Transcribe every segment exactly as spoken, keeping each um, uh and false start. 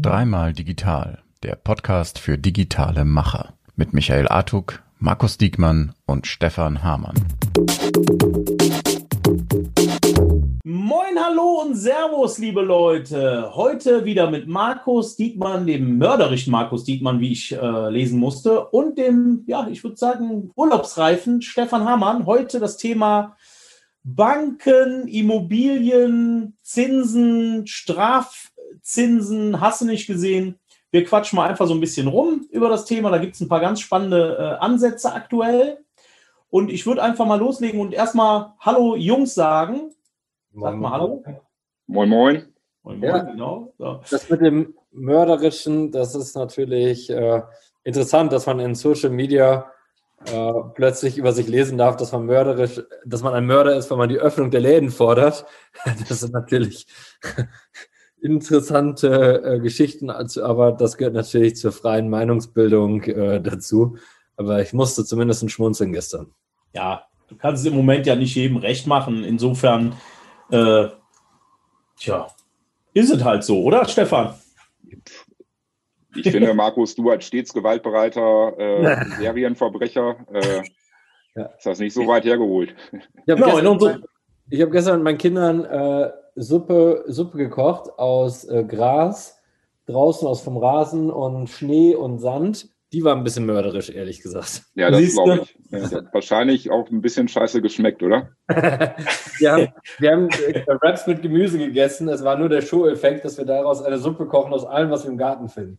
Dreimal Digital, der Podcast für digitale Macher. Mit Michael Artuk, Markus Diekmann und Stefan Hamann. Moin, hallo und servus, liebe Leute. Heute wieder mit Markus Diekmann, dem mörderischen Markus Diekmann, wie ich äh, lesen musste, und dem, ja, ich würde sagen, urlaubsreifen Stefan Hamann. Heute das Thema Banken, Immobilien, Zinsen, Strafzinsen, hast du nicht gesehen. Wir quatschen mal einfach so ein bisschen rum über das Thema. Da gibt es ein paar ganz spannende äh, Ansätze aktuell. Und ich würde einfach mal loslegen und erstmal Hallo Jungs sagen. Sag mal Hallo. Moin, moin. Moin, moin, ja. Genau. So. Das mit dem Mörderischen, das ist natürlich äh, interessant, dass man in Social Media Äh, plötzlich über sich lesen darf, dass man mörderisch, dass man ein Mörder ist, wenn man die Öffnung der Läden fordert. Das sind natürlich interessante äh, Geschichten, aber das gehört natürlich zur freien Meinungsbildung äh, dazu. Aber ich musste zumindest ein Schmunzeln gestern. Ja, du kannst es im Moment ja nicht jedem recht machen. Insofern, äh, tja, ist es halt so, oder, Stefan? Ich finde, Markus, du als stets gewaltbereiter äh, Serienverbrecher, äh, ja. Ist das nicht so weit hergeholt? Ich habe genau, gestern, hab gestern mit meinen Kindern äh, Suppe, Suppe gekocht aus äh, Gras, draußen aus vom Rasen und Schnee und Sand. Die war ein bisschen mörderisch, ehrlich gesagt. Ja, das glaube ich. Das hat wahrscheinlich auch ein bisschen scheiße geschmeckt, oder? wir haben, wir haben äh, Wraps mit Gemüse gegessen. Es war nur der Show-Effekt, dass wir daraus eine Suppe kochen aus allem, was wir im Garten finden.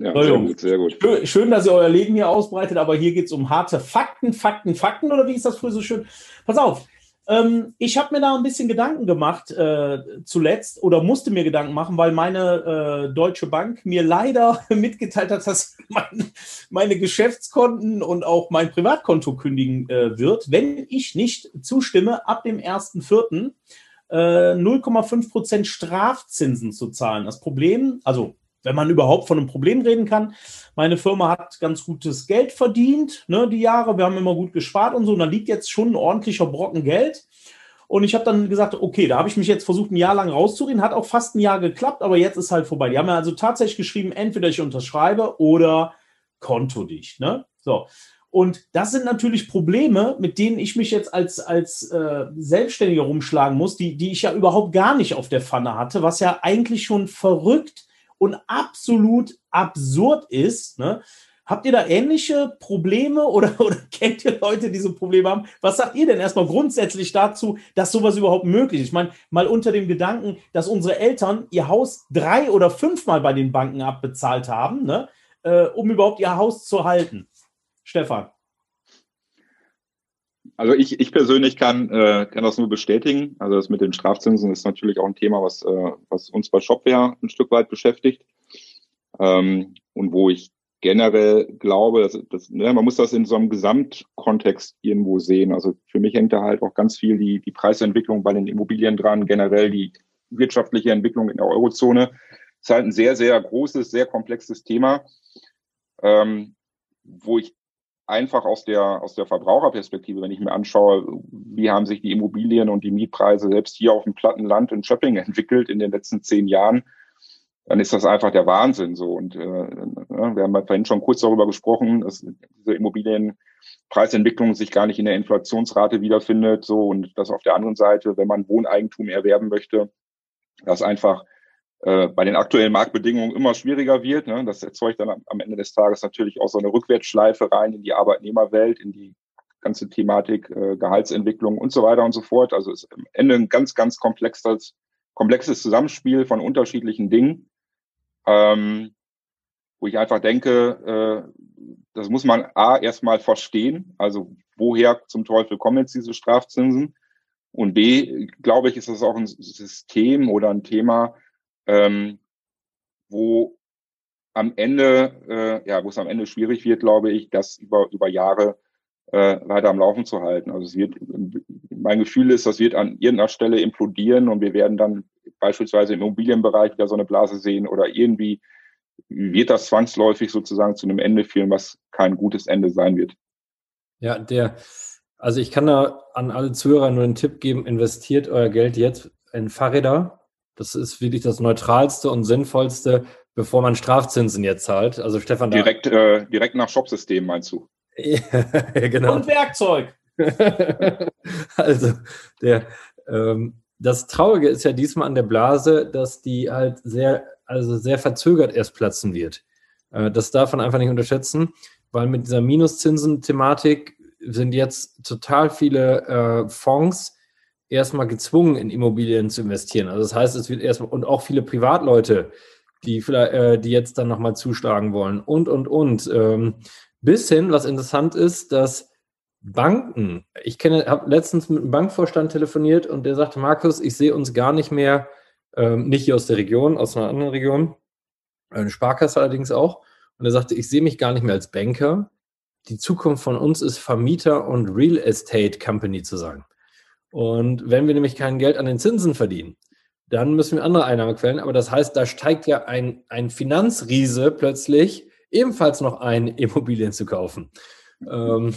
Ja, sehr gut, sehr gut. Schön, dass ihr euer Leben hier ausbreitet, aber hier geht es um harte Fakten, Fakten, Fakten, oder wie ist das früher so schön? Pass auf, ähm, ich habe mir da ein bisschen Gedanken gemacht äh, zuletzt oder musste mir Gedanken machen, weil meine äh, Deutsche Bank mir leider mitgeteilt hat, dass mein, meine Geschäftskonten und auch mein Privatkonto kündigen äh, wird, wenn ich nicht zustimme, ab dem ersten vierten äh, null Komma fünf Prozent Strafzinsen zu zahlen. Das Problem, also wenn man überhaupt von einem Problem reden kann. Meine Firma hat ganz gutes Geld verdient, ne, die Jahre. Wir haben immer gut gespart und so. Und da liegt jetzt schon ein ordentlicher Brocken Geld. Und ich habe dann gesagt, okay, da habe ich mich jetzt versucht, ein Jahr lang rauszureden. Hat auch fast ein Jahr geklappt, aber jetzt ist halt vorbei. Die haben ja also tatsächlich geschrieben, entweder ich unterschreibe oder Konto dicht. Ne? So. Und das sind natürlich Probleme, mit denen ich mich jetzt als, als äh, Selbstständiger rumschlagen muss, die, die ich ja überhaupt gar nicht auf der Pfanne hatte, was ja eigentlich schon verrückt ist und absolut absurd ist. Ne? Habt ihr da ähnliche Probleme oder, oder kennt ihr Leute, die so Probleme haben? Was sagt ihr denn erstmal grundsätzlich dazu, dass sowas überhaupt möglich ist? Ich meine, mal unter dem Gedanken, dass unsere Eltern ihr Haus drei- oder fünfmal bei den Banken abbezahlt haben, ne? äh, um überhaupt ihr Haus zu halten. Stefan? Also ich, ich persönlich kann, äh, kann das nur bestätigen. Also das mit den Strafzinsen ist natürlich auch ein Thema, was, äh, was uns bei Shopware ein Stück weit beschäftigt. Ähm, und wo ich generell glaube, dass, dass, ne, man muss das in so einem Gesamtkontext irgendwo sehen. Also für mich hängt da halt auch ganz viel die, die Preisentwicklung bei den Immobilien dran, generell die wirtschaftliche Entwicklung in der Eurozone. Ist halt ein sehr, sehr großes, sehr komplexes Thema, ähm, wo ich einfach aus der, aus der Verbraucherperspektive, wenn ich mir anschaue, wie haben sich die Immobilien und die Mietpreise selbst hier auf dem Plattenland in Schöppingen entwickelt in den letzten zehn Jahren, dann ist das einfach der Wahnsinn. So. Und äh, wir haben ja vorhin schon kurz darüber gesprochen, dass diese Immobilienpreisentwicklung sich gar nicht in der Inflationsrate wiederfindet. So. Und dass auf der anderen Seite, wenn man Wohneigentum erwerben möchte, das einfach äh, bei den aktuellen Marktbedingungen immer schwieriger wird. Ne? Das erzeugt dann am Ende des Tages natürlich auch so eine Rückwärtsschleife rein in die Arbeitnehmerwelt, in die ganze Thematik, äh, Gehaltsentwicklung und so weiter und so fort. Also es ist am Ende ein ganz, ganz komplexes, komplexes Zusammenspiel von unterschiedlichen Dingen, ähm, wo ich einfach denke, äh, das muss man A, erstmal verstehen, also woher zum Teufel kommen jetzt diese Strafzinsen, und B, glaube ich, ist das auch ein System oder ein Thema, Ähm, wo am Ende, äh, ja, wo es am Ende schwierig wird, glaube ich, das über über Jahre äh, weiter am Laufen zu halten. Also es wird, mein Gefühl ist, das wird an irgendeiner Stelle implodieren und wir werden dann beispielsweise im Immobilienbereich wieder so eine Blase sehen oder irgendwie wird das zwangsläufig sozusagen zu einem Ende führen, was kein gutes Ende sein wird. Ja, der, also ich kann da an alle Zuhörer nur einen Tipp geben: Investiert euer Geld jetzt in Fahrräder. Das ist wirklich das Neutralste und Sinnvollste, bevor man Strafzinsen jetzt zahlt. Also Stefan, direkt, äh, direkt nach Shopsystem meinst du? Ja, genau. Und Werkzeug. Also der, ähm, das Traurige ist ja diesmal an der Blase, dass die halt sehr, also sehr verzögert erst platzen wird. Äh, das darf man einfach nicht unterschätzen, weil mit dieser Minuszinsen-Thematik sind jetzt total viele äh, Fonds erstmal gezwungen, in Immobilien zu investieren. Also das heißt, es wird erstmal, und auch viele Privatleute, die vielleicht, äh, die jetzt dann nochmal zuschlagen wollen und, und, und. Ähm, bis hin, was interessant ist, dass Banken, ich kenne, habe letztens mit einem Bankvorstand telefoniert und der sagte, Markus, ich sehe uns gar nicht mehr, ähm, nicht hier aus der Region, aus einer anderen Region, eine Sparkasse allerdings auch, und er sagte, ich sehe mich gar nicht mehr als Banker. Die Zukunft von uns ist, Vermieter und Real Estate Company zu sein. Und wenn wir nämlich kein Geld an den Zinsen verdienen, dann müssen wir andere Einnahmequellen. Aber das heißt, da steigt ja ein, ein Finanzriese plötzlich ebenfalls noch ein, Immobilien zu kaufen. Ähm,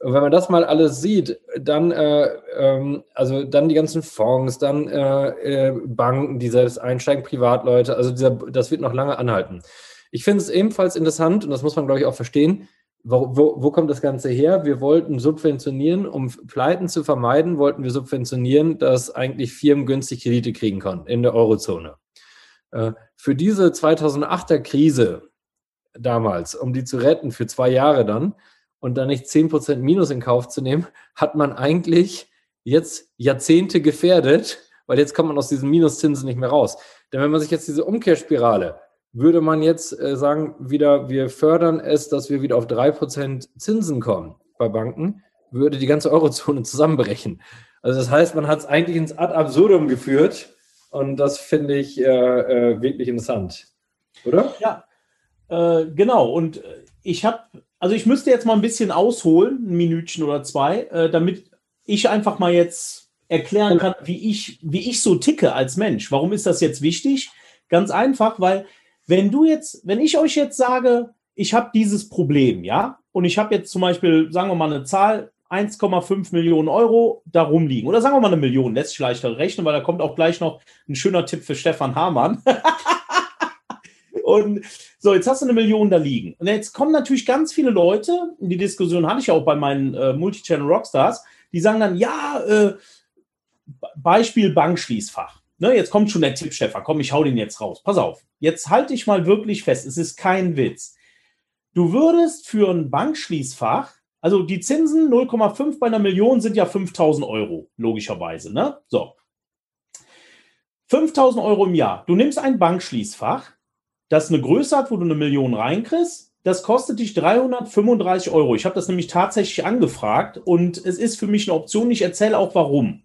wenn man das mal alles sieht, dann, äh, ähm, also dann die ganzen Fonds, dann äh, äh, Banken, die selbst einsteigen, Privatleute, also dieser, das wird noch lange anhalten. Ich finde es ebenfalls interessant, und das muss man, glaube ich, auch verstehen, Wo, wo, wo kommt das Ganze her? Wir wollten subventionieren, um Pleiten zu vermeiden, wollten wir subventionieren, dass eigentlich Firmen günstig Kredite kriegen konnten in der Eurozone. Äh, für diese zweitausendachter-Krise damals, um die zu retten für zwei Jahre dann und dann nicht zehn Prozent Minus in Kauf zu nehmen, hat man eigentlich jetzt Jahrzehnte gefährdet, weil jetzt kommt man aus diesen Minuszinsen nicht mehr raus. Denn wenn man sich jetzt diese Umkehrspirale, würde man jetzt äh, sagen, wieder, wir fördern es, dass wir wieder auf drei Prozent Zinsen kommen bei Banken, würde die ganze Eurozone zusammenbrechen. Also das heißt, man hat es eigentlich ins Ad absurdum geführt und das finde ich äh, äh, wirklich interessant, oder? Ja, äh, genau. Und ich habe, also ich müsste jetzt mal ein bisschen ausholen, ein Minütchen oder zwei, äh, damit ich einfach mal jetzt erklären kann, wie ich, wie ich so ticke als Mensch. Warum ist das jetzt wichtig? Ganz einfach, weil Wenn du jetzt, wenn ich euch jetzt sage, ich habe dieses Problem, ja, und ich habe jetzt zum Beispiel, sagen wir mal, eine Zahl, eins Komma fünf Millionen Euro da rumliegen. Oder sagen wir mal eine Million, lässt sich leichter rechnen, weil da kommt auch gleich noch ein schöner Tipp für Stefan Hamann. Und so, jetzt hast du eine Million da liegen. Und jetzt kommen natürlich ganz viele Leute, die Diskussion hatte ich ja auch bei meinen äh, Multichannel Rockstars, die sagen dann, ja, äh, Beispiel Bankschließfach. Ne, jetzt kommt schon der Tipp, Stefan, komm, ich hau den jetzt raus. Pass auf, jetzt halte ich mal wirklich fest, es ist kein Witz. Du würdest für ein Bankschließfach, also die Zinsen null Komma fünf bei einer Million sind ja fünftausend Euro, logischerweise. Ne? So, fünftausend Euro im Jahr. Du nimmst ein Bankschließfach, das eine Größe hat, wo du eine Million reinkriegst. Das kostet dich dreihundertfünfunddreißig Euro. Ich habe das nämlich tatsächlich angefragt und es ist für mich eine Option. Ich erzähle auch, warum.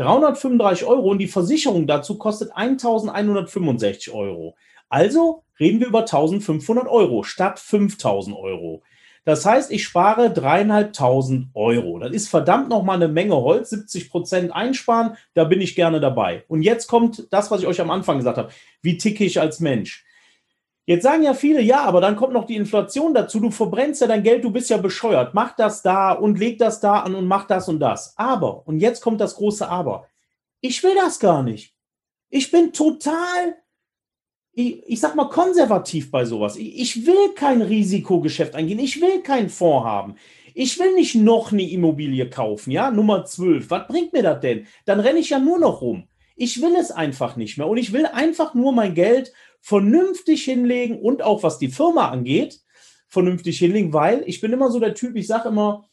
dreihundertfünfunddreißig Euro und die Versicherung dazu kostet eintausendeinhundertfünfundsechzig Euro. Also reden wir über eintausendfünfhundert Euro statt fünftausend Euro. Das heißt, ich spare dreitausendfünfhundert Euro. Das ist verdammt nochmal eine Menge Holz, siebzig Prozent einsparen, da bin ich gerne dabei. Und jetzt kommt das, was ich euch am Anfang gesagt habe. Wie ticke ich als Mensch? Jetzt sagen ja viele, ja, aber dann kommt noch die Inflation dazu, du verbrennst ja dein Geld, du bist ja bescheuert, mach das da und leg das da an und mach das und das. Aber, und jetzt kommt das große Aber, ich will das gar nicht. Ich bin total, ich, ich sag mal, konservativ bei sowas. Ich, ich will kein Risikogeschäft eingehen, ich will keinen Fonds haben. Ich will nicht noch eine Immobilie kaufen, ja, Nummer zwölf, was bringt mir das denn? Dann renne ich ja nur noch rum. Ich will es einfach nicht mehr und ich will einfach nur mein Geld vernünftig hinlegen und auch was die Firma angeht, vernünftig hinlegen, weil ich bin immer so der Typ, ich sage immer,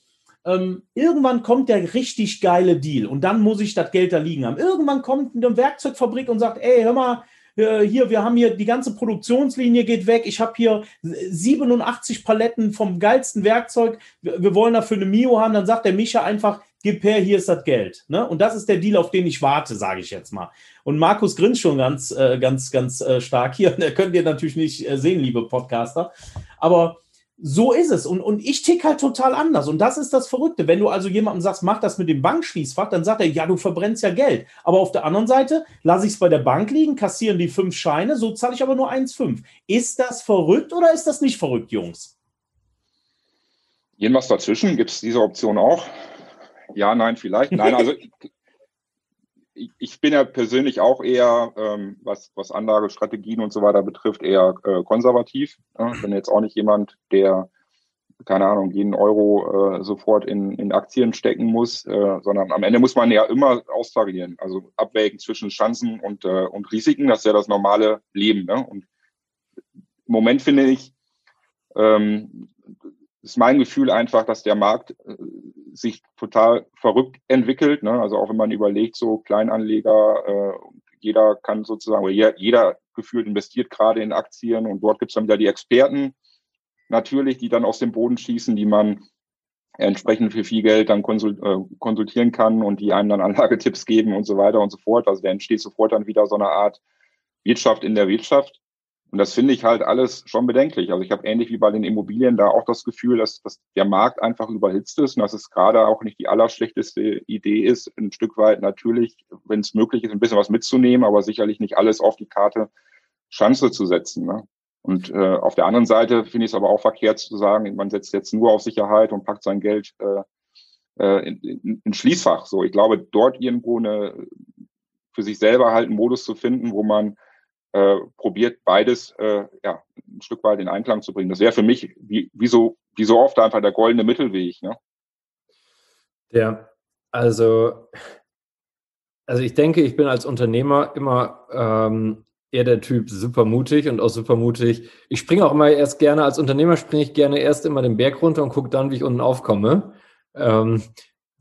ähm, irgendwann kommt der richtig geile Deal und dann muss ich das Geld da liegen haben. Irgendwann kommt eine Werkzeugfabrik und sagt, ey, hör mal, äh, hier, wir haben hier, die ganze Produktionslinie geht weg, ich habe hier siebenundachtzig Paletten vom geilsten Werkzeug, wir, wir wollen dafür eine Mio haben, dann sagt der Micha einfach, gib her, hier ist das Geld. Ne? Und das ist der Deal, auf den ich warte, sage ich jetzt mal. Und Markus grinst schon ganz, äh, ganz, ganz äh, stark hier. Das könnt ihr natürlich nicht äh, sehen, liebe Podcaster. Aber so ist es. Und, und ich tick halt total anders. Und das ist das Verrückte. Wenn du also jemandem sagst, mach das mit dem Bankschließfach, dann sagt er, ja, du verbrennst ja Geld. Aber auf der anderen Seite lasse ich es bei der Bank liegen, kassieren die fünf Scheine, so zahle ich aber nur eins Komma fünf. Ist das verrückt oder ist das nicht verrückt, Jungs? Irgendwas dazwischen gibt es diese Option auch. Ja, nein, vielleicht. Nein, also ich bin ja persönlich auch eher, ähm, was, was Anlagestrategien und so weiter betrifft, eher äh, konservativ. Ja? Ich bin jetzt auch nicht jemand, der, keine Ahnung, jeden Euro äh, sofort in, in Aktien stecken muss, äh, sondern am Ende muss man ja immer austarieren. Also abwägen zwischen Chancen und, äh, und Risiken, das ist ja das normale Leben. Ne? Und im Moment finde ich, ähm, ist mein Gefühl einfach, dass der Markt äh, sich total verrückt entwickelt. Ne? Also auch wenn man überlegt, so Kleinanleger, äh, jeder kann sozusagen, oder jeder, jeder gefühlt investiert gerade in Aktien und dort gibt es dann wieder die Experten, natürlich, die dann aus dem Boden schießen, die man entsprechend für viel Geld dann konsultieren kann und die einem dann Anlagetipps geben und so weiter und so fort. Also da entsteht sofort dann wieder so eine Art Wirtschaft in der Wirtschaft. Und das finde ich halt alles schon bedenklich. Also ich habe ähnlich wie bei den Immobilien da auch das Gefühl, dass, dass der Markt einfach überhitzt ist und dass es gerade auch nicht die allerschlechteste Idee ist, ein Stück weit natürlich, wenn es möglich ist, ein bisschen was mitzunehmen, aber sicherlich nicht alles auf die Karte Chance zu setzen, ne? Und äh, auf der anderen Seite finde ich es aber auch verkehrt zu sagen, man setzt jetzt nur auf Sicherheit und packt sein Geld äh, in, in, in Schließfach. So, ich glaube, dort irgendwo eine, für sich selber halt einen Modus zu finden, wo man äh, probiert, beides äh, ja, ein Stück weit in Einklang zu bringen. Das wäre für mich, wie, wie, so, wie so oft, einfach der goldene Mittelweg. Ne? Ja, also, also ich denke, ich bin als Unternehmer immer... Ähm eher der Typ super mutig und auch super mutig. Ich springe auch immer erst gerne, als Unternehmer springe ich gerne erst immer den Berg runter und gucke dann, wie ich unten aufkomme. Ähm,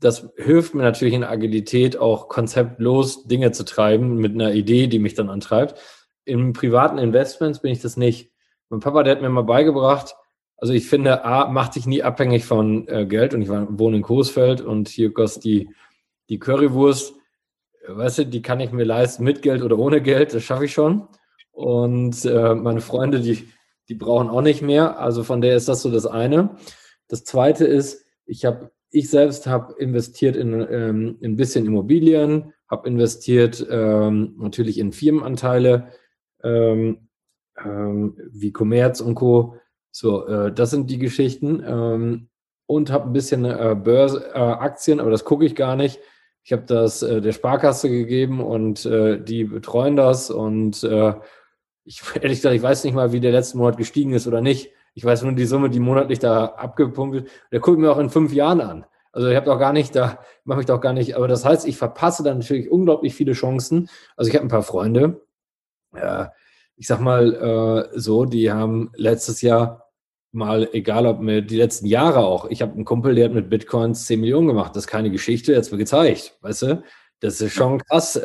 das hilft mir natürlich in Agilität auch konzeptlos Dinge zu treiben mit einer Idee, die mich dann antreibt. In privaten Investments bin ich das nicht. Mein Papa, der hat mir mal beigebracht, also ich finde, A, mach dich nie abhängig von äh, Geld, und ich war, wohne in Coesfeld und hier kostet die, die Currywurst, weißt du, die kann ich mir leisten mit Geld oder ohne Geld, das schaffe ich schon. Und äh, meine Freunde, die, die brauchen auch nicht mehr. Also von der ist das so das eine. Das zweite ist, ich habe, ich selbst habe investiert in ähm, ein bisschen Immobilien, habe investiert ähm, natürlich in Firmenanteile ähm, ähm, wie Commerz und Co. So, äh, das sind die Geschichten. Ähm, und habe ein bisschen äh, Börse, äh, Aktien, aber das gucke ich gar nicht. Ich habe das äh, der Sparkasse gegeben und äh, die betreuen das. Und äh, ich, ehrlich gesagt, ich weiß nicht mal, wie der letzten Monat gestiegen ist oder nicht. Ich weiß nur die Summe, die monatlich da abgepumpt wird. Der guckt mir auch in fünf Jahren an. Also ich habe doch gar nicht, da mache ich doch gar nicht. Aber das heißt, ich verpasse dann natürlich unglaublich viele Chancen. Also ich habe ein paar Freunde, äh, ich sag mal äh, so, die haben letztes Jahr mal, egal ob mir die letzten Jahre auch, ich habe einen Kumpel, der hat mit Bitcoins zehn Millionen gemacht, das ist keine Geschichte, jetzt wird gezeigt, weißt du, das ist schon krass.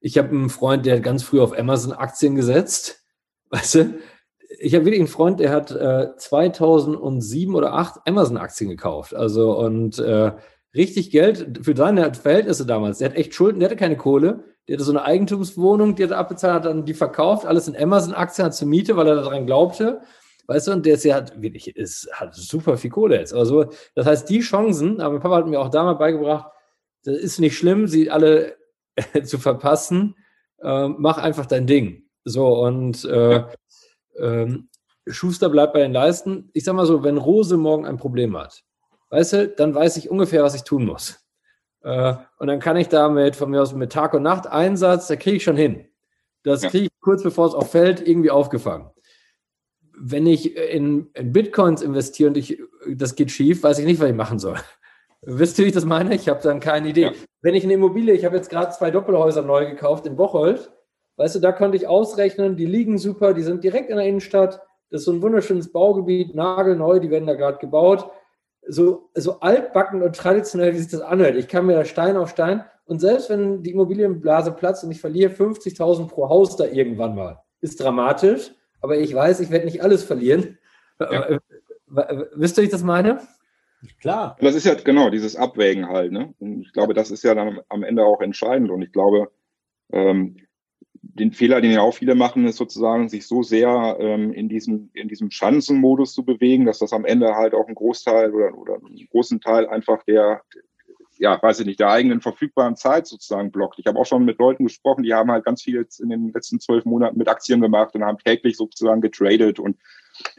Ich habe einen Freund, der hat ganz früh auf Amazon Aktien gesetzt, weißt du, ich habe wirklich einen Freund, der hat zweitausendsieben oder zweitausendacht Amazon Aktien gekauft, also und äh, richtig Geld für seine Verhältnisse damals, der hat echt Schulden, der hatte keine Kohle, der hatte so eine Eigentumswohnung, die hat er abbezahlt, hat dann die verkauft, alles in Amazon Aktien, hat zur Miete, weil er daran glaubte. Weißt du, und der ist ja, wirklich, ist, hat super viel Kohle jetzt. Also, das heißt, die Chancen, aber mein Papa hat mir auch damals beigebracht, das ist nicht schlimm, sie alle zu verpassen. Ähm, mach einfach dein Ding. So, und äh, ähm, Schuster bleibt bei den Leisten. Ich sag mal so, wenn Rose morgen ein Problem hat, weißt du, dann weiß ich ungefähr, was ich tun muss. Äh, und dann kann ich damit von mir aus mit Tag und Nacht Einsatz, da kriege ich schon hin. Das kriege ich kurz bevor es auch fällt, irgendwie aufgefangen. Wenn ich in, in Bitcoins investiere und ich, das geht schief, weiß ich nicht, was ich machen soll. Wisst ihr, wie ich das meine? Ich habe dann keine Idee. Ja. Wenn ich eine Immobilie, ich habe jetzt gerade zwei Doppelhäuser neu gekauft in Bocholt, weißt du, da konnte ich ausrechnen, die liegen super, die sind direkt in der Innenstadt, das ist so ein wunderschönes Baugebiet, nagelneu, die werden da gerade gebaut. So, so altbacken und traditionell, wie sich das anhört. Ich kann mir da Stein auf Stein, und selbst wenn die Immobilienblase platzt und ich verliere fünfzigtausend pro Haus da irgendwann mal, ist dramatisch. Aber ich weiß, ich werde nicht alles verlieren. Ja. Wisst ihr, wie ich das meine? Klar. Das ist ja genau dieses Abwägen halt. Ne? Und ich glaube, das ist ja dann am Ende auch entscheidend. Und ich glaube, ähm, den Fehler, den ja auch viele machen, ist sozusagen, sich so sehr ähm, in diesem, in diesem Chancenmodus zu bewegen, dass das am Ende halt auch einen Großteil oder, oder einen großen Teil einfach der, ja, weiß ich nicht, der eigenen verfügbaren Zeit sozusagen blockt. Ich habe auch schon mit Leuten gesprochen, die haben halt ganz viel jetzt in den letzten zwölf Monaten mit Aktien gemacht und haben täglich sozusagen getradet und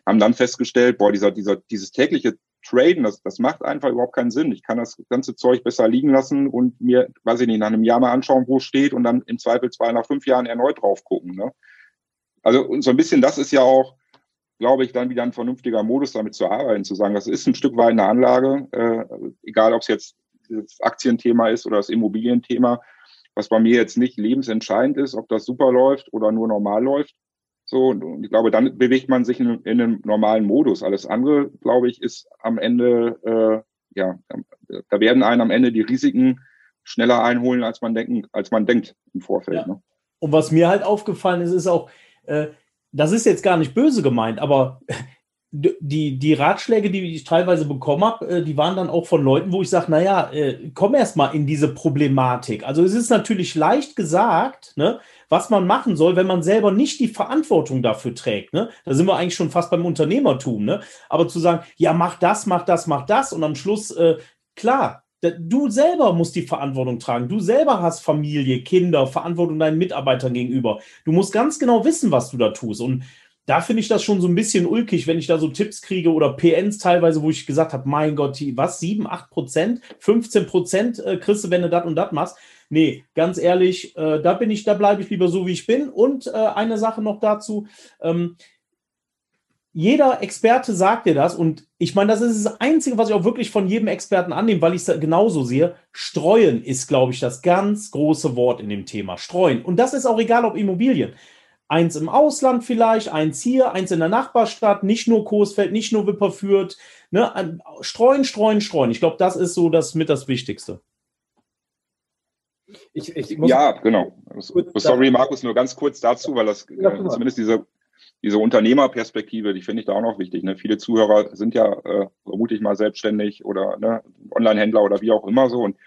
haben dann festgestellt, boah, dieser, dieser, dieses tägliche traden, das, das macht einfach überhaupt keinen Sinn. Ich kann das ganze Zeug besser liegen lassen und mir, weiß ich nicht, nach einem Jahr mal anschauen, wo es steht und dann im Zweifel zwei nach fünf Jahren erneut drauf gucken. Ne? Also und so ein bisschen, das ist ja auch, glaube ich, dann wieder ein vernünftiger Modus, damit zu arbeiten, zu sagen, das ist ein Stück weit eine Anlage, äh, egal ob es jetzt das Aktienthema ist oder das Immobilienthema, was bei mir jetzt nicht lebensentscheidend ist, ob das super läuft oder nur normal läuft. So, und ich glaube, dann bewegt man sich in, in einem normalen Modus. Alles andere, glaube ich, ist am Ende, äh, ja, da werden einen am Ende die Risiken schneller einholen, als man denken, als man denkt im Vorfeld. Ja. Ne? Und was mir halt aufgefallen ist, ist auch, äh, das ist jetzt gar nicht böse gemeint, aber die, die Ratschläge, die ich teilweise bekommen habe, äh, die waren dann auch von Leuten, wo ich sage, naja, äh, komm erst mal in diese Problematik. Also es ist natürlich leicht gesagt, ne, was man machen soll, wenn man selber nicht die Verantwortung dafür trägt. Ne? Da sind wir eigentlich schon fast beim Unternehmertum. Ne? Aber zu sagen, ja, mach das, mach das, mach das und am Schluss, äh, klar, da, du selber musst die Verantwortung tragen. Du selber hast Familie, Kinder, Verantwortung deinen Mitarbeitern gegenüber. Du musst ganz genau wissen, was du da tust. Und da finde ich das schon so ein bisschen ulkig, wenn ich da so Tipps kriege oder P Ns teilweise, wo ich gesagt habe, mein Gott, die, was, sieben, acht Prozent, fünfzehn Prozent äh, kriegst du, wenn du das und das machst. Nee, ganz ehrlich, äh, da bin ich, da bleibe ich lieber so, wie ich bin. Und äh, eine Sache noch dazu, ähm, jeder Experte sagt dir das und ich meine, das ist das Einzige, was ich auch wirklich von jedem Experten annehme, weil ich es genauso sehe. Streuen ist, glaube ich, das ganz große Wort in dem Thema. Streuen. Und das ist auch egal, ob Immobilien. Eins im Ausland vielleicht, eins hier, eins in der Nachbarstadt, nicht nur Coesfeld, nicht nur Wipperführt. Ne? Streuen, streuen, streuen. Ich glaube, das ist so das mit das Wichtigste. Ich, ich muss ja, genau. Sorry, Markus, nur ganz kurz dazu, weil das äh, zumindest diese, diese Unternehmerperspektive, die finde ich da auch noch wichtig. Ne? Viele Zuhörer sind ja, äh, vermute ich mal, selbstständig oder ne, Online-Händler oder wie auch immer so. Und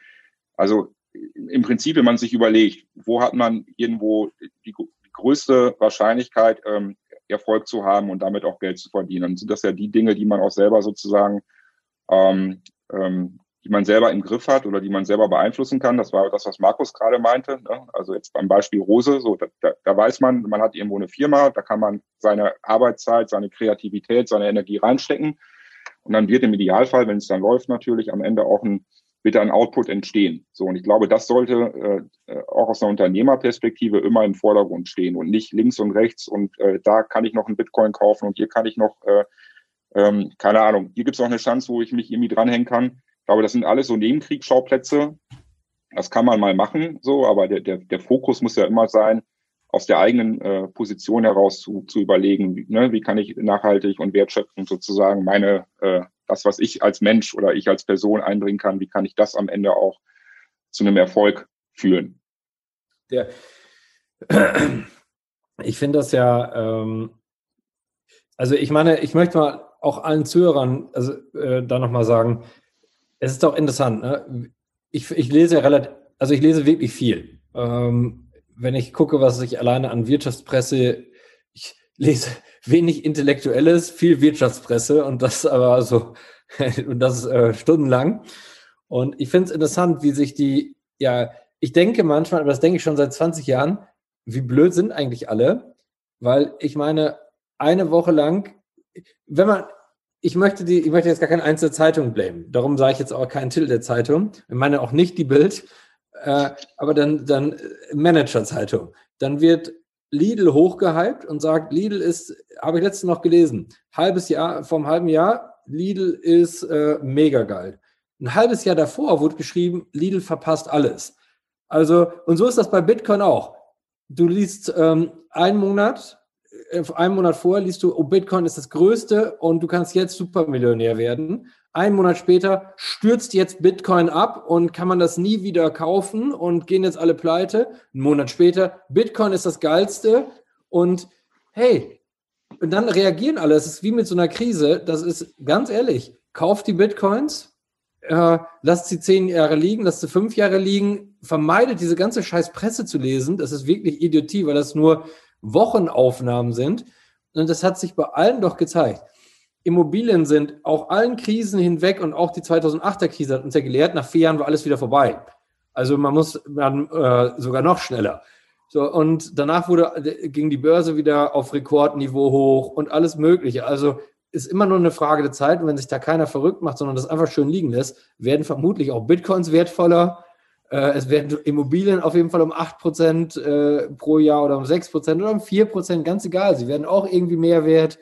also im Prinzip, wenn man sich überlegt, wo hat man irgendwo die größte Wahrscheinlichkeit, ähm, Erfolg zu haben und damit auch Geld zu verdienen, dann sind das ja die Dinge, die man auch selber sozusagen ähm, ähm, die man selber im Griff hat oder die man selber beeinflussen kann. Das war das, was Markus gerade meinte. Ne? Also jetzt beim Beispiel Rose, so da, da, da weiß man, man hat irgendwo eine Firma, da kann man seine Arbeitszeit, seine Kreativität, seine Energie reinstecken. Und dann wird im Idealfall, wenn es dann läuft, natürlich am Ende auch ein, wird ein Output entstehen. So, und ich glaube, das sollte äh, auch aus einer Unternehmerperspektive immer im Vordergrund stehen und nicht links und rechts und äh, da kann ich noch einen Bitcoin kaufen und hier kann ich noch, äh, ähm, keine Ahnung, hier gibt es noch eine Chance, wo ich mich irgendwie dranhängen kann. Ich glaube, das sind alles so Nebenkriegsschauplätze. Das kann man mal machen, so, aber der, der, der Fokus muss ja immer sein, aus der eigenen äh, Position heraus zu, zu überlegen, wie, ne, wie kann ich nachhaltig und wertschöpfend sozusagen meine, äh, das, was ich als Mensch oder ich als Person einbringen kann, wie kann ich das am Ende auch zu einem Erfolg führen? Der, ich finde das ja, ähm, also ich meine, ich möchte mal auch allen Zuhörern also, äh, da nochmal sagen, es ist doch interessant, ne? Ich, ich lese ja relativ, also ich lese wirklich viel. Ähm, wenn ich gucke, was ich alleine an Wirtschaftspresse, ich lese wenig Intellektuelles, viel Wirtschaftspresse und das aber so, und das äh, stundenlang. Und ich finde es interessant, wie sich die, ja, ich denke manchmal, aber das denke ich schon seit zwanzig Jahren, wie blöd sind eigentlich alle, weil ich meine, eine Woche lang, wenn man, Ich möchte, die, ich möchte jetzt gar keine einzelne Zeitung blamen. Darum sage ich jetzt auch keinen Titel der Zeitung. Ich meine auch nicht die Bild, äh, aber dann, dann Manager-Zeitung. Dann wird Lidl hochgehypt und sagt, Lidl ist, habe ich letztens noch gelesen, halbes Jahr, vom halben Jahr, Lidl ist äh, mega geil. Ein halbes Jahr davor wurde geschrieben, Lidl verpasst alles. Also, und so ist das bei Bitcoin auch. Du liest ähm, einen Monat, einen Monat vorher liest du, oh, Bitcoin ist das Größte und du kannst jetzt Supermillionär werden. Einen Monat später stürzt jetzt Bitcoin ab und kann man das nie wieder kaufen und gehen jetzt alle pleite. Einen Monat später, Bitcoin ist das Geilste und hey, und dann reagieren alle. Es ist wie mit so einer Krise. Das ist ganz ehrlich, kauft die Bitcoins, äh, lasst sie zehn Jahre liegen, lasst sie fünf Jahre liegen, vermeidet diese ganze scheiß Presse zu lesen. Das ist wirklich Idiotie, weil das nur Wochenaufnahmen sind. Und das hat sich bei allen doch gezeigt. Immobilien sind auch allen Krisen hinweg und auch die zweitausendachter-Krise hat uns ja gelehrt, nach vier Jahren war alles wieder vorbei. Also man muss dann äh, sogar noch schneller. So, und danach wurde, ging die Börse wieder auf Rekordniveau hoch und alles Mögliche. Also ist immer nur eine Frage der Zeit. Und wenn sich da keiner verrückt macht, sondern das einfach schön liegen lässt, werden vermutlich auch Bitcoins wertvoller. Es werden Immobilien auf jeden Fall um acht Prozent pro Jahr oder um sechs Prozent oder um vier Prozent, ganz egal. Sie werden auch irgendwie mehr wert,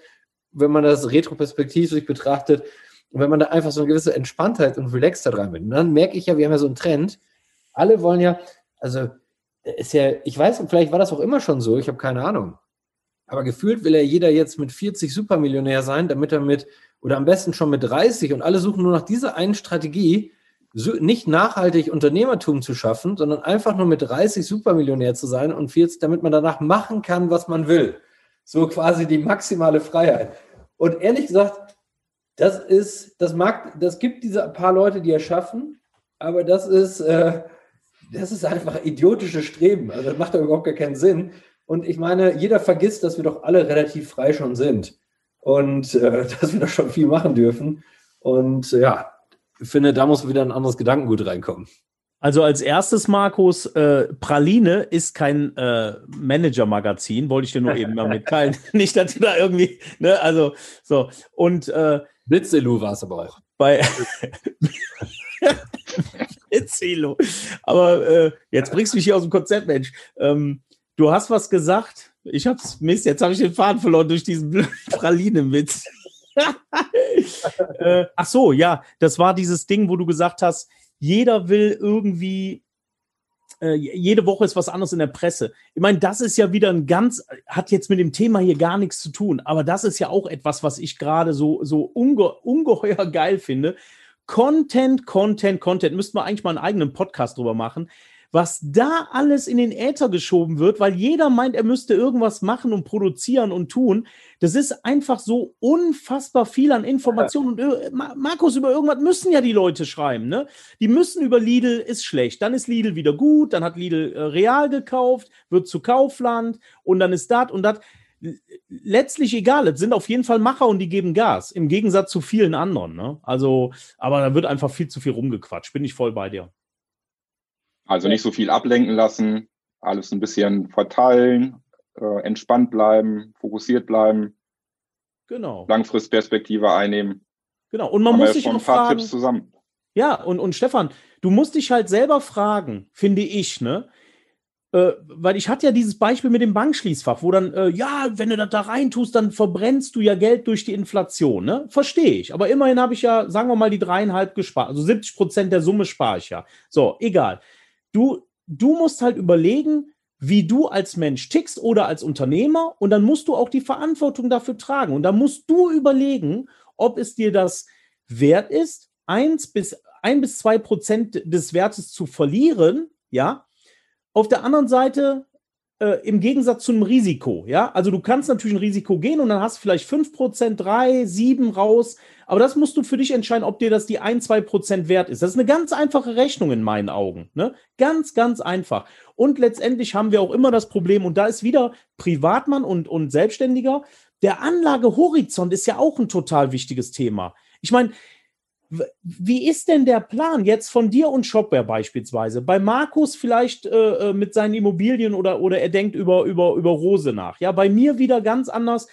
wenn man das retroperspektiv sich betrachtet. Und wenn man da einfach so eine gewisse Entspanntheit und Relaxtheit reinbringt. Und dann merke ich ja, wir haben ja so einen Trend. Alle wollen ja, also ist ja, ich weiß, vielleicht war das auch immer schon so, ich habe keine Ahnung. Aber gefühlt will ja jeder jetzt mit vierzig Supermillionär sein, damit er mit, oder am besten schon mit dreißig, und alle suchen nur nach dieser einen Strategie, so nicht nachhaltig Unternehmertum zu schaffen, sondern einfach nur mit dreißig Supermillionär zu sein und vierzig, damit man danach machen kann, was man will. So quasi die maximale Freiheit. Und ehrlich gesagt, das ist, das mag, das gibt diese paar Leute, die es schaffen, aber das ist, äh, das ist einfach idiotisches Streben. Also das macht doch überhaupt gar keinen Sinn. Und ich meine, jeder vergisst, dass wir doch alle relativ frei schon sind und äh, dass wir doch schon viel machen dürfen. Und äh, ja, ich finde, da muss wieder ein anderes Gedankengut reinkommen. Also als erstes, Markus, äh, Praline ist kein äh, Manager-Magazin, wollte ich dir nur eben mal mitteilen. Nicht, dass du da irgendwie, ne, also so. Und äh, Blitzelu war es aber auch. Bei Blitzelu. Aber äh, jetzt bringst du mich hier aus dem Konzept, Mensch. Ähm, du hast was gesagt. Ich hab's, Mist, jetzt habe ich den Faden verloren durch diesen blöden Praline-Witz. äh, ach so, ja, das war dieses Ding, wo du gesagt hast, jeder will irgendwie, äh, jede Woche ist was anderes in der Presse. Ich meine, das ist ja wieder ein ganz, hat jetzt mit dem Thema hier gar nichts zu tun, aber das ist ja auch etwas, was ich gerade so, so unge- ungeheuer geil finde. Content, Content, Content. Müssten wir eigentlich mal einen eigenen Podcast drüber machen, was da alles in den Äther geschoben wird, weil jeder meint, er müsste irgendwas machen und produzieren und tun. Das ist einfach so unfassbar viel an Informationen. Ja. Und Markus, über irgendwas müssen ja die Leute schreiben, ne? Die müssen über Lidl ist schlecht, dann ist Lidl wieder gut, dann hat Lidl äh, Real gekauft, wird zu Kaufland und dann ist das und das. Letztlich egal, es sind auf jeden Fall Macher und die geben Gas, im Gegensatz zu vielen anderen, ne? Also, aber da wird einfach viel zu viel rumgequatscht, bin ich voll bei dir. Also nicht so viel ablenken lassen, alles ein bisschen verteilen, äh, entspannt bleiben, fokussiert bleiben, genau. Langfristperspektive einnehmen. Genau, und man Haben muss sich auch fragen, Tipps zusammen. Ja, und, und Stefan, du musst dich halt selber fragen, finde ich, ne? Äh, weil ich hatte ja dieses Beispiel mit dem Bankschließfach, wo dann, äh, ja, wenn du das da rein tust, dann verbrennst du ja Geld durch die Inflation, ne? Verstehe ich. Aber immerhin habe ich ja, sagen wir mal, die dreieinhalb gespart. Also siebzig Prozent der Summe spare ich ja. So, egal. Du, du musst halt überlegen, wie du als Mensch tickst oder als Unternehmer, und dann musst du auch die Verantwortung dafür tragen. Und dann musst du überlegen, ob es dir das wert ist, eins bis, ein bis zwei Prozent des Wertes zu verlieren, ja. Auf der anderen Seite, äh, im Gegensatz zu einem Risiko, ja. Also du kannst natürlich ein Risiko gehen und dann hast du vielleicht fünf Prozent, drei, sieben raus. Aber das musst du für dich entscheiden, ob dir das die ein, zwei Prozent wert ist. Das ist eine ganz einfache Rechnung in meinen Augen, ne? Ganz, ganz einfach. Und letztendlich haben wir auch immer das Problem, und da ist wieder Privatmann und, und Selbstständiger, der Anlagehorizont ist ja auch ein total wichtiges Thema. Ich meine, wie ist denn der Plan jetzt von dir und Shopware beispielsweise? Bei Markus vielleicht äh, mit seinen Immobilien oder, oder er denkt über, über, über Rose nach. Ja, bei mir wieder ganz anders.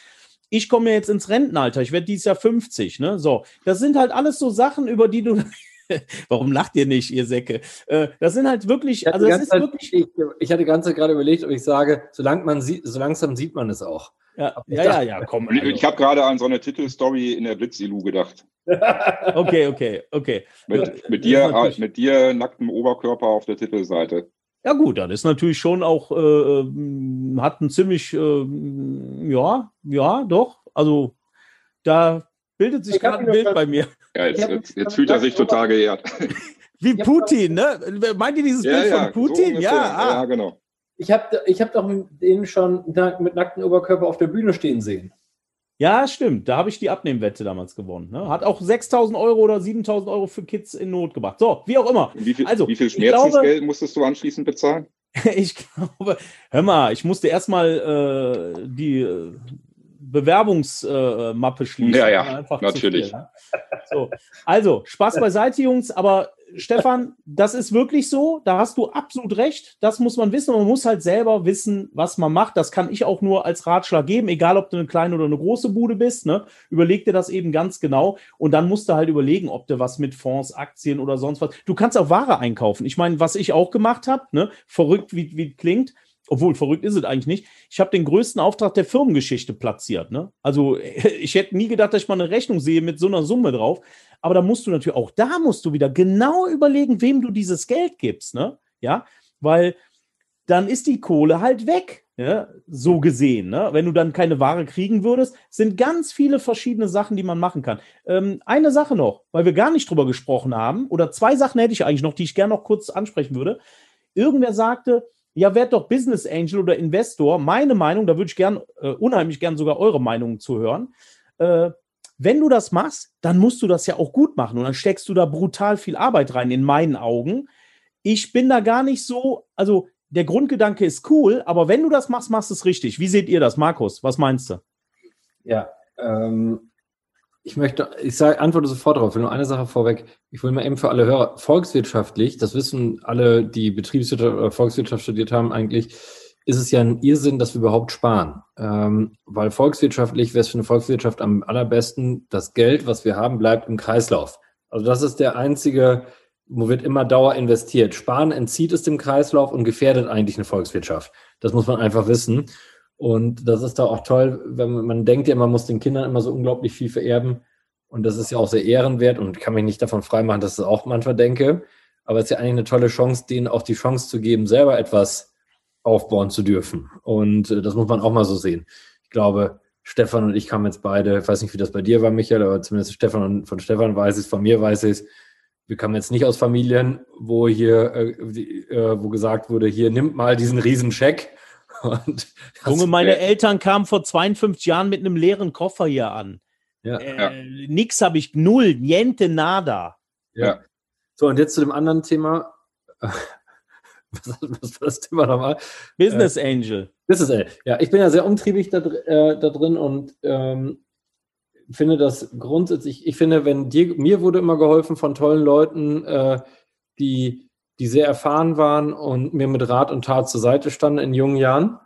Ich komme ja jetzt ins Rentenalter, ich werde dieses Jahr fünfzig, ne? So, das sind halt alles so Sachen, über die du. Warum lacht ihr nicht, ihr Säcke? Das sind halt wirklich. Also das ist Zeit, wirklich ich, ich hatte die ganze Zeit gerade überlegt, ob ich sage, solange man sieht, so langsam sieht man es auch. Ja, ja, ja, ja, komm. Also. Ich habe gerade an so eine Titelstory in der Blitz-Ilu gedacht. Okay, okay, okay. Mit, mit, dir, mit dir nacktem Oberkörper auf der Titelseite. Ja, gut, dann ist natürlich schon auch, äh, hat ein ziemlich, äh, ja, ja, doch. Also, da bildet sich gerade ein Bild bei mir. Ja, jetzt, jetzt, jetzt fühlt er sich total geehrt. Wie Putin, ne? Meint ihr dieses ja, Bild ja, von Putin? So ja, ah. ja, genau. Ich habe ich hab doch den schon mit nacktem Oberkörper auf der Bühne stehen sehen. Ja, stimmt. Da habe ich die Abnehmwette damals gewonnen. Ne? Hat auch sechstausend Euro oder siebentausend Euro für Kids in Not gebracht. So, wie auch immer. Wie viel, also, wie viel Schmerzensgeld musstest du anschließend bezahlen? Ich glaube, hör mal, ich musste erstmal äh, die Bewerbungsmappe äh, schließen. Ja, ja, natürlich. Viel, ne? So. Also, Spaß beiseite, Jungs, aber Stefan, das ist wirklich so, da hast du absolut recht, das muss man wissen, man muss halt selber wissen, was man macht, das kann ich auch nur als Ratschlag geben, egal ob du eine kleine oder eine große Bude bist, ne? Überleg dir das eben ganz genau und dann musst du halt überlegen, ob du was mit Fonds, Aktien oder sonst was, du kannst auch Ware einkaufen, ich meine, was ich auch gemacht habe, ne? Verrückt wie, wie klingt, obwohl, verrückt ist es eigentlich nicht. Ich habe den größten Auftrag der Firmengeschichte platziert. Ne? Also ich hätte nie gedacht, dass ich mal eine Rechnung sehe mit so einer Summe drauf. Aber da musst du natürlich, auch da musst du wieder genau überlegen, wem du dieses Geld gibst. Ne? Ja, weil dann ist die Kohle halt weg, ja? So gesehen. Ne? Wenn du dann keine Ware kriegen würdest, sind ganz viele verschiedene Sachen, die man machen kann. Ähm, eine Sache noch, weil wir gar nicht drüber gesprochen haben, oder zwei Sachen hätte ich eigentlich noch, die ich gerne noch kurz ansprechen würde. Irgendwer sagte, ja, werd doch Business Angel oder Investor. Meine Meinung, da würde ich gern, äh, unheimlich gern sogar eure Meinung zu hören. Äh, wenn du das machst, dann musst du das ja auch gut machen und dann steckst du da brutal viel Arbeit rein, in meinen Augen. Ich bin da gar nicht so, also der Grundgedanke ist cool, aber wenn du das machst, machst du es richtig. Wie seht ihr das, Markus? Was meinst du? Ja, ähm, ich möchte, ich sage, antworte sofort darauf, will nur eine Sache vorweg. Ich will mal eben für alle Hörer, volkswirtschaftlich, das wissen alle, die Betriebswirtschaft oder Volkswirtschaft studiert haben eigentlich, ist es ja ein Irrsinn, dass wir überhaupt sparen. Ähm, weil volkswirtschaftlich wäre es für eine Volkswirtschaft am allerbesten, das Geld, was wir haben, bleibt im Kreislauf. Also das ist der einzige, wo wird immer Dauer investiert. Sparen entzieht es dem Kreislauf und gefährdet eigentlich eine Volkswirtschaft. Das muss man einfach wissen. Und das ist da auch toll, wenn man, man denkt ja, man muss den Kindern immer so unglaublich viel vererben. Und das ist ja auch sehr ehrenwert und kann mich nicht davon freimachen, dass ich das auch manchmal denke. Aber es ist ja eigentlich eine tolle Chance, denen auch die Chance zu geben, selber etwas aufbauen zu dürfen. Und das muss man auch mal so sehen. Ich glaube, Stefan und ich kamen jetzt beide, ich weiß nicht, wie das bei dir war, Michael, aber zumindest Stefan und von Stefan weiß ich es, von mir weiß ich es. Wir kamen jetzt nicht aus Familien, wo hier, äh, wo gesagt wurde, hier, nimmt mal diesen Riesenscheck. Und Junge, meine Eltern kamen vor zweiundfünfzig Jahren mit einem leeren Koffer hier an. Ja, äh, ja. Nix habe ich, null, niente, nada. Ja. So, und jetzt zu dem anderen Thema. Was, was war das Thema nochmal? Business äh, Angel. Business Angel. Ja, ich bin ja sehr umtriebig da, äh, da drin und ähm, finde das grundsätzlich, ich finde, wenn dir, mir wurde immer geholfen von tollen Leuten, äh, die, die sehr erfahren waren und mir mit Rat und Tat zur Seite standen in jungen Jahren.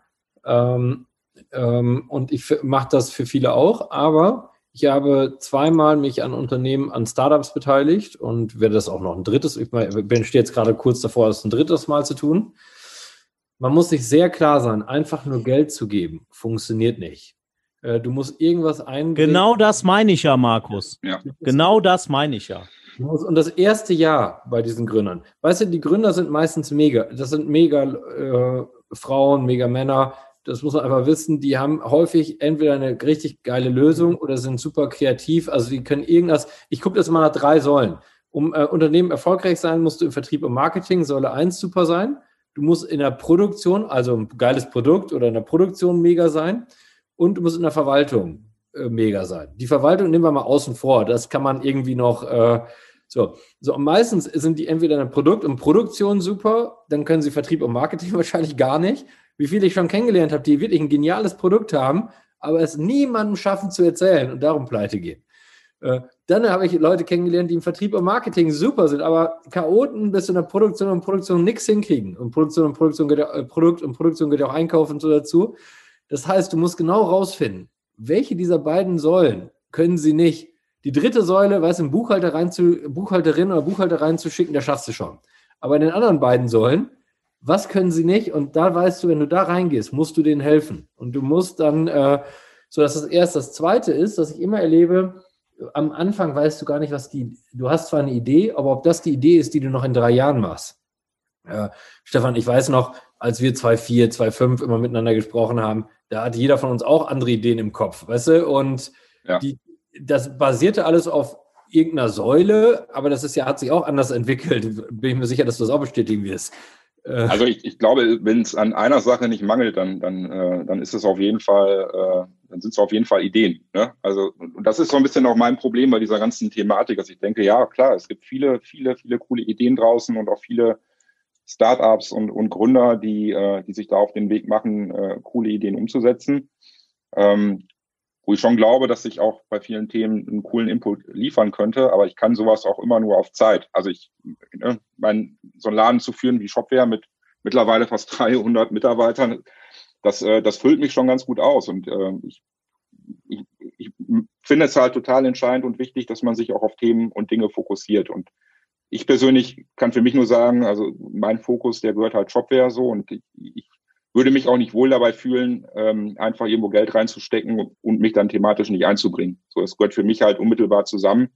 Ähm, ähm, und ich f- mache das für viele auch, aber ich habe zweimal mich an Unternehmen, an Startups beteiligt und werde das auch noch ein drittes, ich bin stehe jetzt gerade kurz davor, das ein drittes Mal zu tun. Man muss sich sehr klar sein, einfach nur Geld zu geben, funktioniert nicht. Du musst irgendwas einbringen. Genau das meine ich ja, Markus. Ja. Genau das meine ich ja. Und das erste Jahr bei diesen Gründern. Weißt du, die Gründer sind meistens mega, das sind mega äh, Frauen, mega Männer. Das muss man einfach wissen, die haben häufig entweder eine richtig geile Lösung oder sind super kreativ, also die können irgendwas, ich gucke das mal nach drei Säulen. Um äh, Unternehmen erfolgreich sein, musst du im Vertrieb und Marketing, Säule eins super sein, du musst in der Produktion, also ein geiles Produkt oder in der Produktion mega sein und du musst in der Verwaltung äh, mega sein. Die Verwaltung nehmen wir mal außen vor, das kann man irgendwie noch... Äh, So, so und meistens sind die entweder in der Produkt- und Produktion super, dann können sie Vertrieb und Marketing wahrscheinlich gar nicht. Wie viele ich schon kennengelernt habe, die wirklich ein geniales Produkt haben, aber es niemandem schaffen zu erzählen und darum pleite gehen. Äh, dann habe ich Leute kennengelernt, die im Vertrieb und Marketing super sind, aber Chaoten bis in der Produktion und Produktion nichts hinkriegen. Und Produktion und Produktion geht auch, äh, Produkt und Produktion geht auch Einkaufen so dazu. Das heißt, du musst genau rausfinden, welche dieser beiden Säulen können sie nicht. Die dritte Säule, weißt du, einen Buchhalter rein zu, Buchhalterin oder Buchhalter reinzuschicken, das schaffst du schon. Aber in den anderen beiden Säulen, was können sie nicht? Und da weißt du, wenn du da reingehst, musst du denen helfen. Und du musst dann, äh, so dass das erst das Zweite ist, dass ich immer erlebe, am Anfang weißt du gar nicht, was die, du hast zwar eine Idee, aber ob das die Idee ist, die du noch in drei Jahren machst. Äh, Stefan, ich weiß noch, als wir zwei vier, zwei fünf immer miteinander gesprochen haben, da hat jeder von uns auch andere Ideen im Kopf, weißt du? Und ja. die Das basierte alles auf irgendeiner Säule, aber das ist ja, hat sich auch anders entwickelt. Bin ich mir sicher, dass du das auch bestätigen wirst. Also ich, ich glaube, wenn es an einer Sache nicht mangelt, dann, dann, äh, dann ist es auf jeden Fall, äh, dann sind es auf jeden Fall Ideen. Ne? Also, und das ist so ein bisschen auch mein Problem bei dieser ganzen Thematik, dass ich denke, ja klar, es gibt viele, viele, viele coole Ideen draußen und auch viele Startups und, und Gründer, die, äh, die sich da auf den Weg machen, äh, coole Ideen umzusetzen. Ähm, wo ich schon glaube, dass ich auch bei vielen Themen einen coolen Input liefern könnte, aber ich kann sowas auch immer nur auf Zeit. Also ich, ne, mein, so einen Laden zu führen wie Shopware mit mittlerweile fast dreihundert Mitarbeitern, das, das füllt mich schon ganz gut aus. Und äh, ich, ich, ich finde es halt total entscheidend und wichtig, dass man sich auch auf Themen und Dinge fokussiert. Und ich persönlich kann für mich nur sagen, also mein Fokus, der gehört halt Shopware so, und ich, ich würde mich auch nicht wohl dabei fühlen, ähm, einfach irgendwo Geld reinzustecken und mich dann thematisch nicht einzubringen. So, das gehört für mich halt unmittelbar zusammen.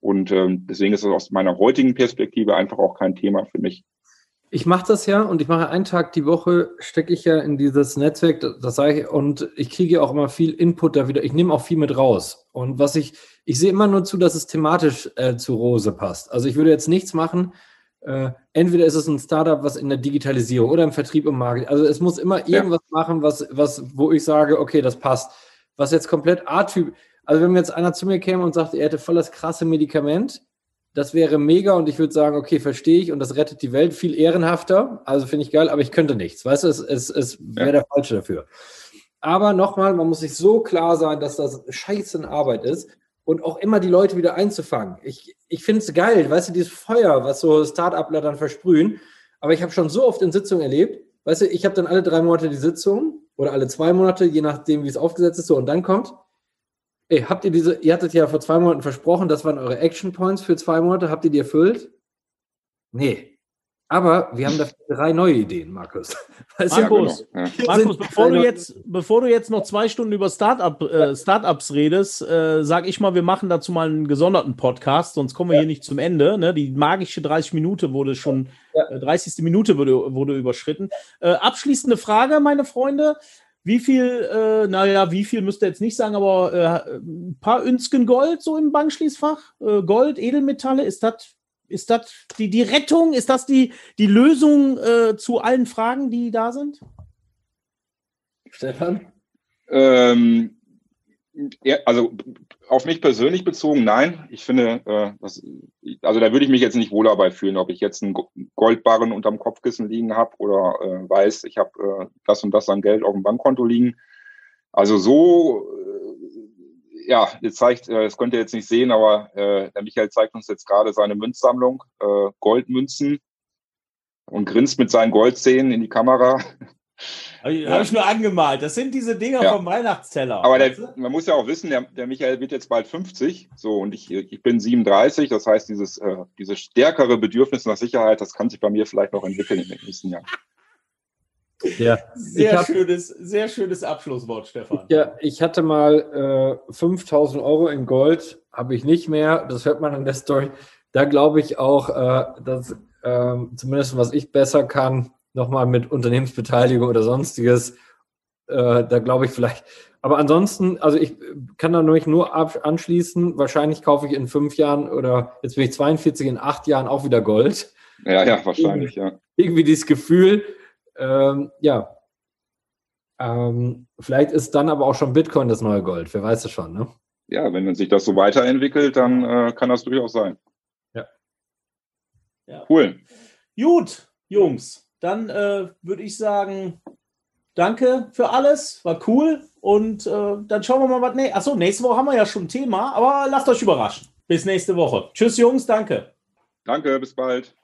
Und ähm, deswegen ist das aus meiner heutigen Perspektive einfach auch kein Thema für mich. Ich mache das ja, und ich mache einen Tag die Woche, stecke ich ja in dieses Netzwerk, das sage ich, und ich kriege auch immer viel Input da wieder. Ich nehme auch viel mit raus. Und was ich, ich sehe immer nur zu, dass es thematisch äh, zu Rose passt. Also ich würde jetzt nichts machen. Äh, entweder ist es ein Startup, was in der Digitalisierung oder im Vertrieb und Marketing, also es muss immer irgendwas ja. machen, was, was, wo ich sage, okay, das passt. Was jetzt komplett A-Typ, also wenn mir jetzt einer zu mir käme und sagt, er hätte voll das krasse Medikament, das wäre mega, und ich würde sagen, okay, verstehe ich, und das rettet die Welt, viel ehrenhafter, also finde ich geil, aber ich könnte nichts, weißt du, es, es, es wäre ja. der Falsche dafür. Aber nochmal, man muss sich so klar sein, dass das scheiße in Arbeit ist. Und auch immer die Leute wieder einzufangen. Ich, ich finde es geil, weißt du, dieses Feuer, was so Start-upler dann versprühen. Aber ich habe schon so oft in Sitzungen erlebt, weißt du, ich habe dann alle drei Monate die Sitzung oder alle zwei Monate, je nachdem, wie es aufgesetzt ist, so, und dann kommt, ey, habt ihr diese, ihr hattet ja vor zwei Monaten versprochen, das waren eure Action Points für zwei Monate, habt ihr die erfüllt? Nee. Aber wir haben dafür drei neue Ideen, Markus. Weißt Markus, ja, genau. Markus, bevor du jetzt, bevor du jetzt noch zwei Stunden über Startup, äh, Startups redest, äh, sag ich mal, wir machen dazu mal einen gesonderten Podcast, sonst kommen wir ja. hier nicht zum Ende. Ne? Die magische dreißig Minute wurde schon, äh, dreißigste Minute wurde, wurde überschritten. Äh, abschließende Frage, meine Freunde. Wie viel, äh, naja, wie viel müsst ihr jetzt nicht sagen, aber äh, ein paar Ünsken Gold so im Bankschließfach? Äh, Gold, Edelmetalle, ist das... Ist das die, die Rettung? Ist das die, die Lösung äh, zu allen Fragen, die da sind? Stefan? Ähm, ja, also auf mich persönlich bezogen, nein. Ich finde, äh, das, also da würde ich mich jetzt nicht wohl dabei fühlen, ob ich jetzt einen Goldbarren unterm Kopfkissen liegen habe oder äh, weiß, ich habe äh, das und das an Geld auf dem Bankkonto liegen. Also so... Äh, Ja, jetzt zeigt, das könnt ihr jetzt nicht sehen, aber äh, der Michael zeigt uns jetzt gerade seine Münzsammlung, äh, Goldmünzen, und grinst mit seinen Goldzähnen in die Kamera. Habe ich, ja. hab ich nur angemalt. Das sind diese Dinger ja. vom Weihnachtsteller. Aber der, man muss ja auch wissen, der, der Michael wird jetzt bald fünfzig, so, und ich, ich bin siebenunddreißig. Das heißt, dieses äh, dieses stärkere Bedürfnis nach Sicherheit, das kann sich bei mir vielleicht noch entwickeln in den nächsten Jahren. Ja, sehr, hab, schönes, sehr schönes Abschlusswort, Stefan. Ja, ich hatte mal äh, fünftausend Euro in Gold, habe ich nicht mehr. Das hört man in der Story. Da glaube ich auch, äh, dass äh, zumindest was ich besser kann, nochmal mit Unternehmensbeteiligung oder Sonstiges, äh, da glaube ich vielleicht. Aber ansonsten, also ich kann da nämlich nur anschließen, wahrscheinlich kaufe ich in fünf Jahren oder jetzt bin ich zweiundvierzig, in acht Jahren auch wieder Gold. Ja, ja, wahrscheinlich, irgendwie, ja. Irgendwie dieses Gefühl, Ähm, ja, ähm, vielleicht ist dann aber auch schon Bitcoin das neue Gold, wer weiß es schon, ne? Ja, wenn sich das so weiterentwickelt, dann äh, kann das durchaus sein. Ja. ja. Cool. Gut, Jungs, dann äh, würde ich sagen, danke für alles, war cool, und äh, dann schauen wir mal, was... Ne- Achso, nächste Woche haben wir ja schon ein Thema, aber lasst euch überraschen. Bis nächste Woche. Tschüss, Jungs, danke. Danke, bis bald.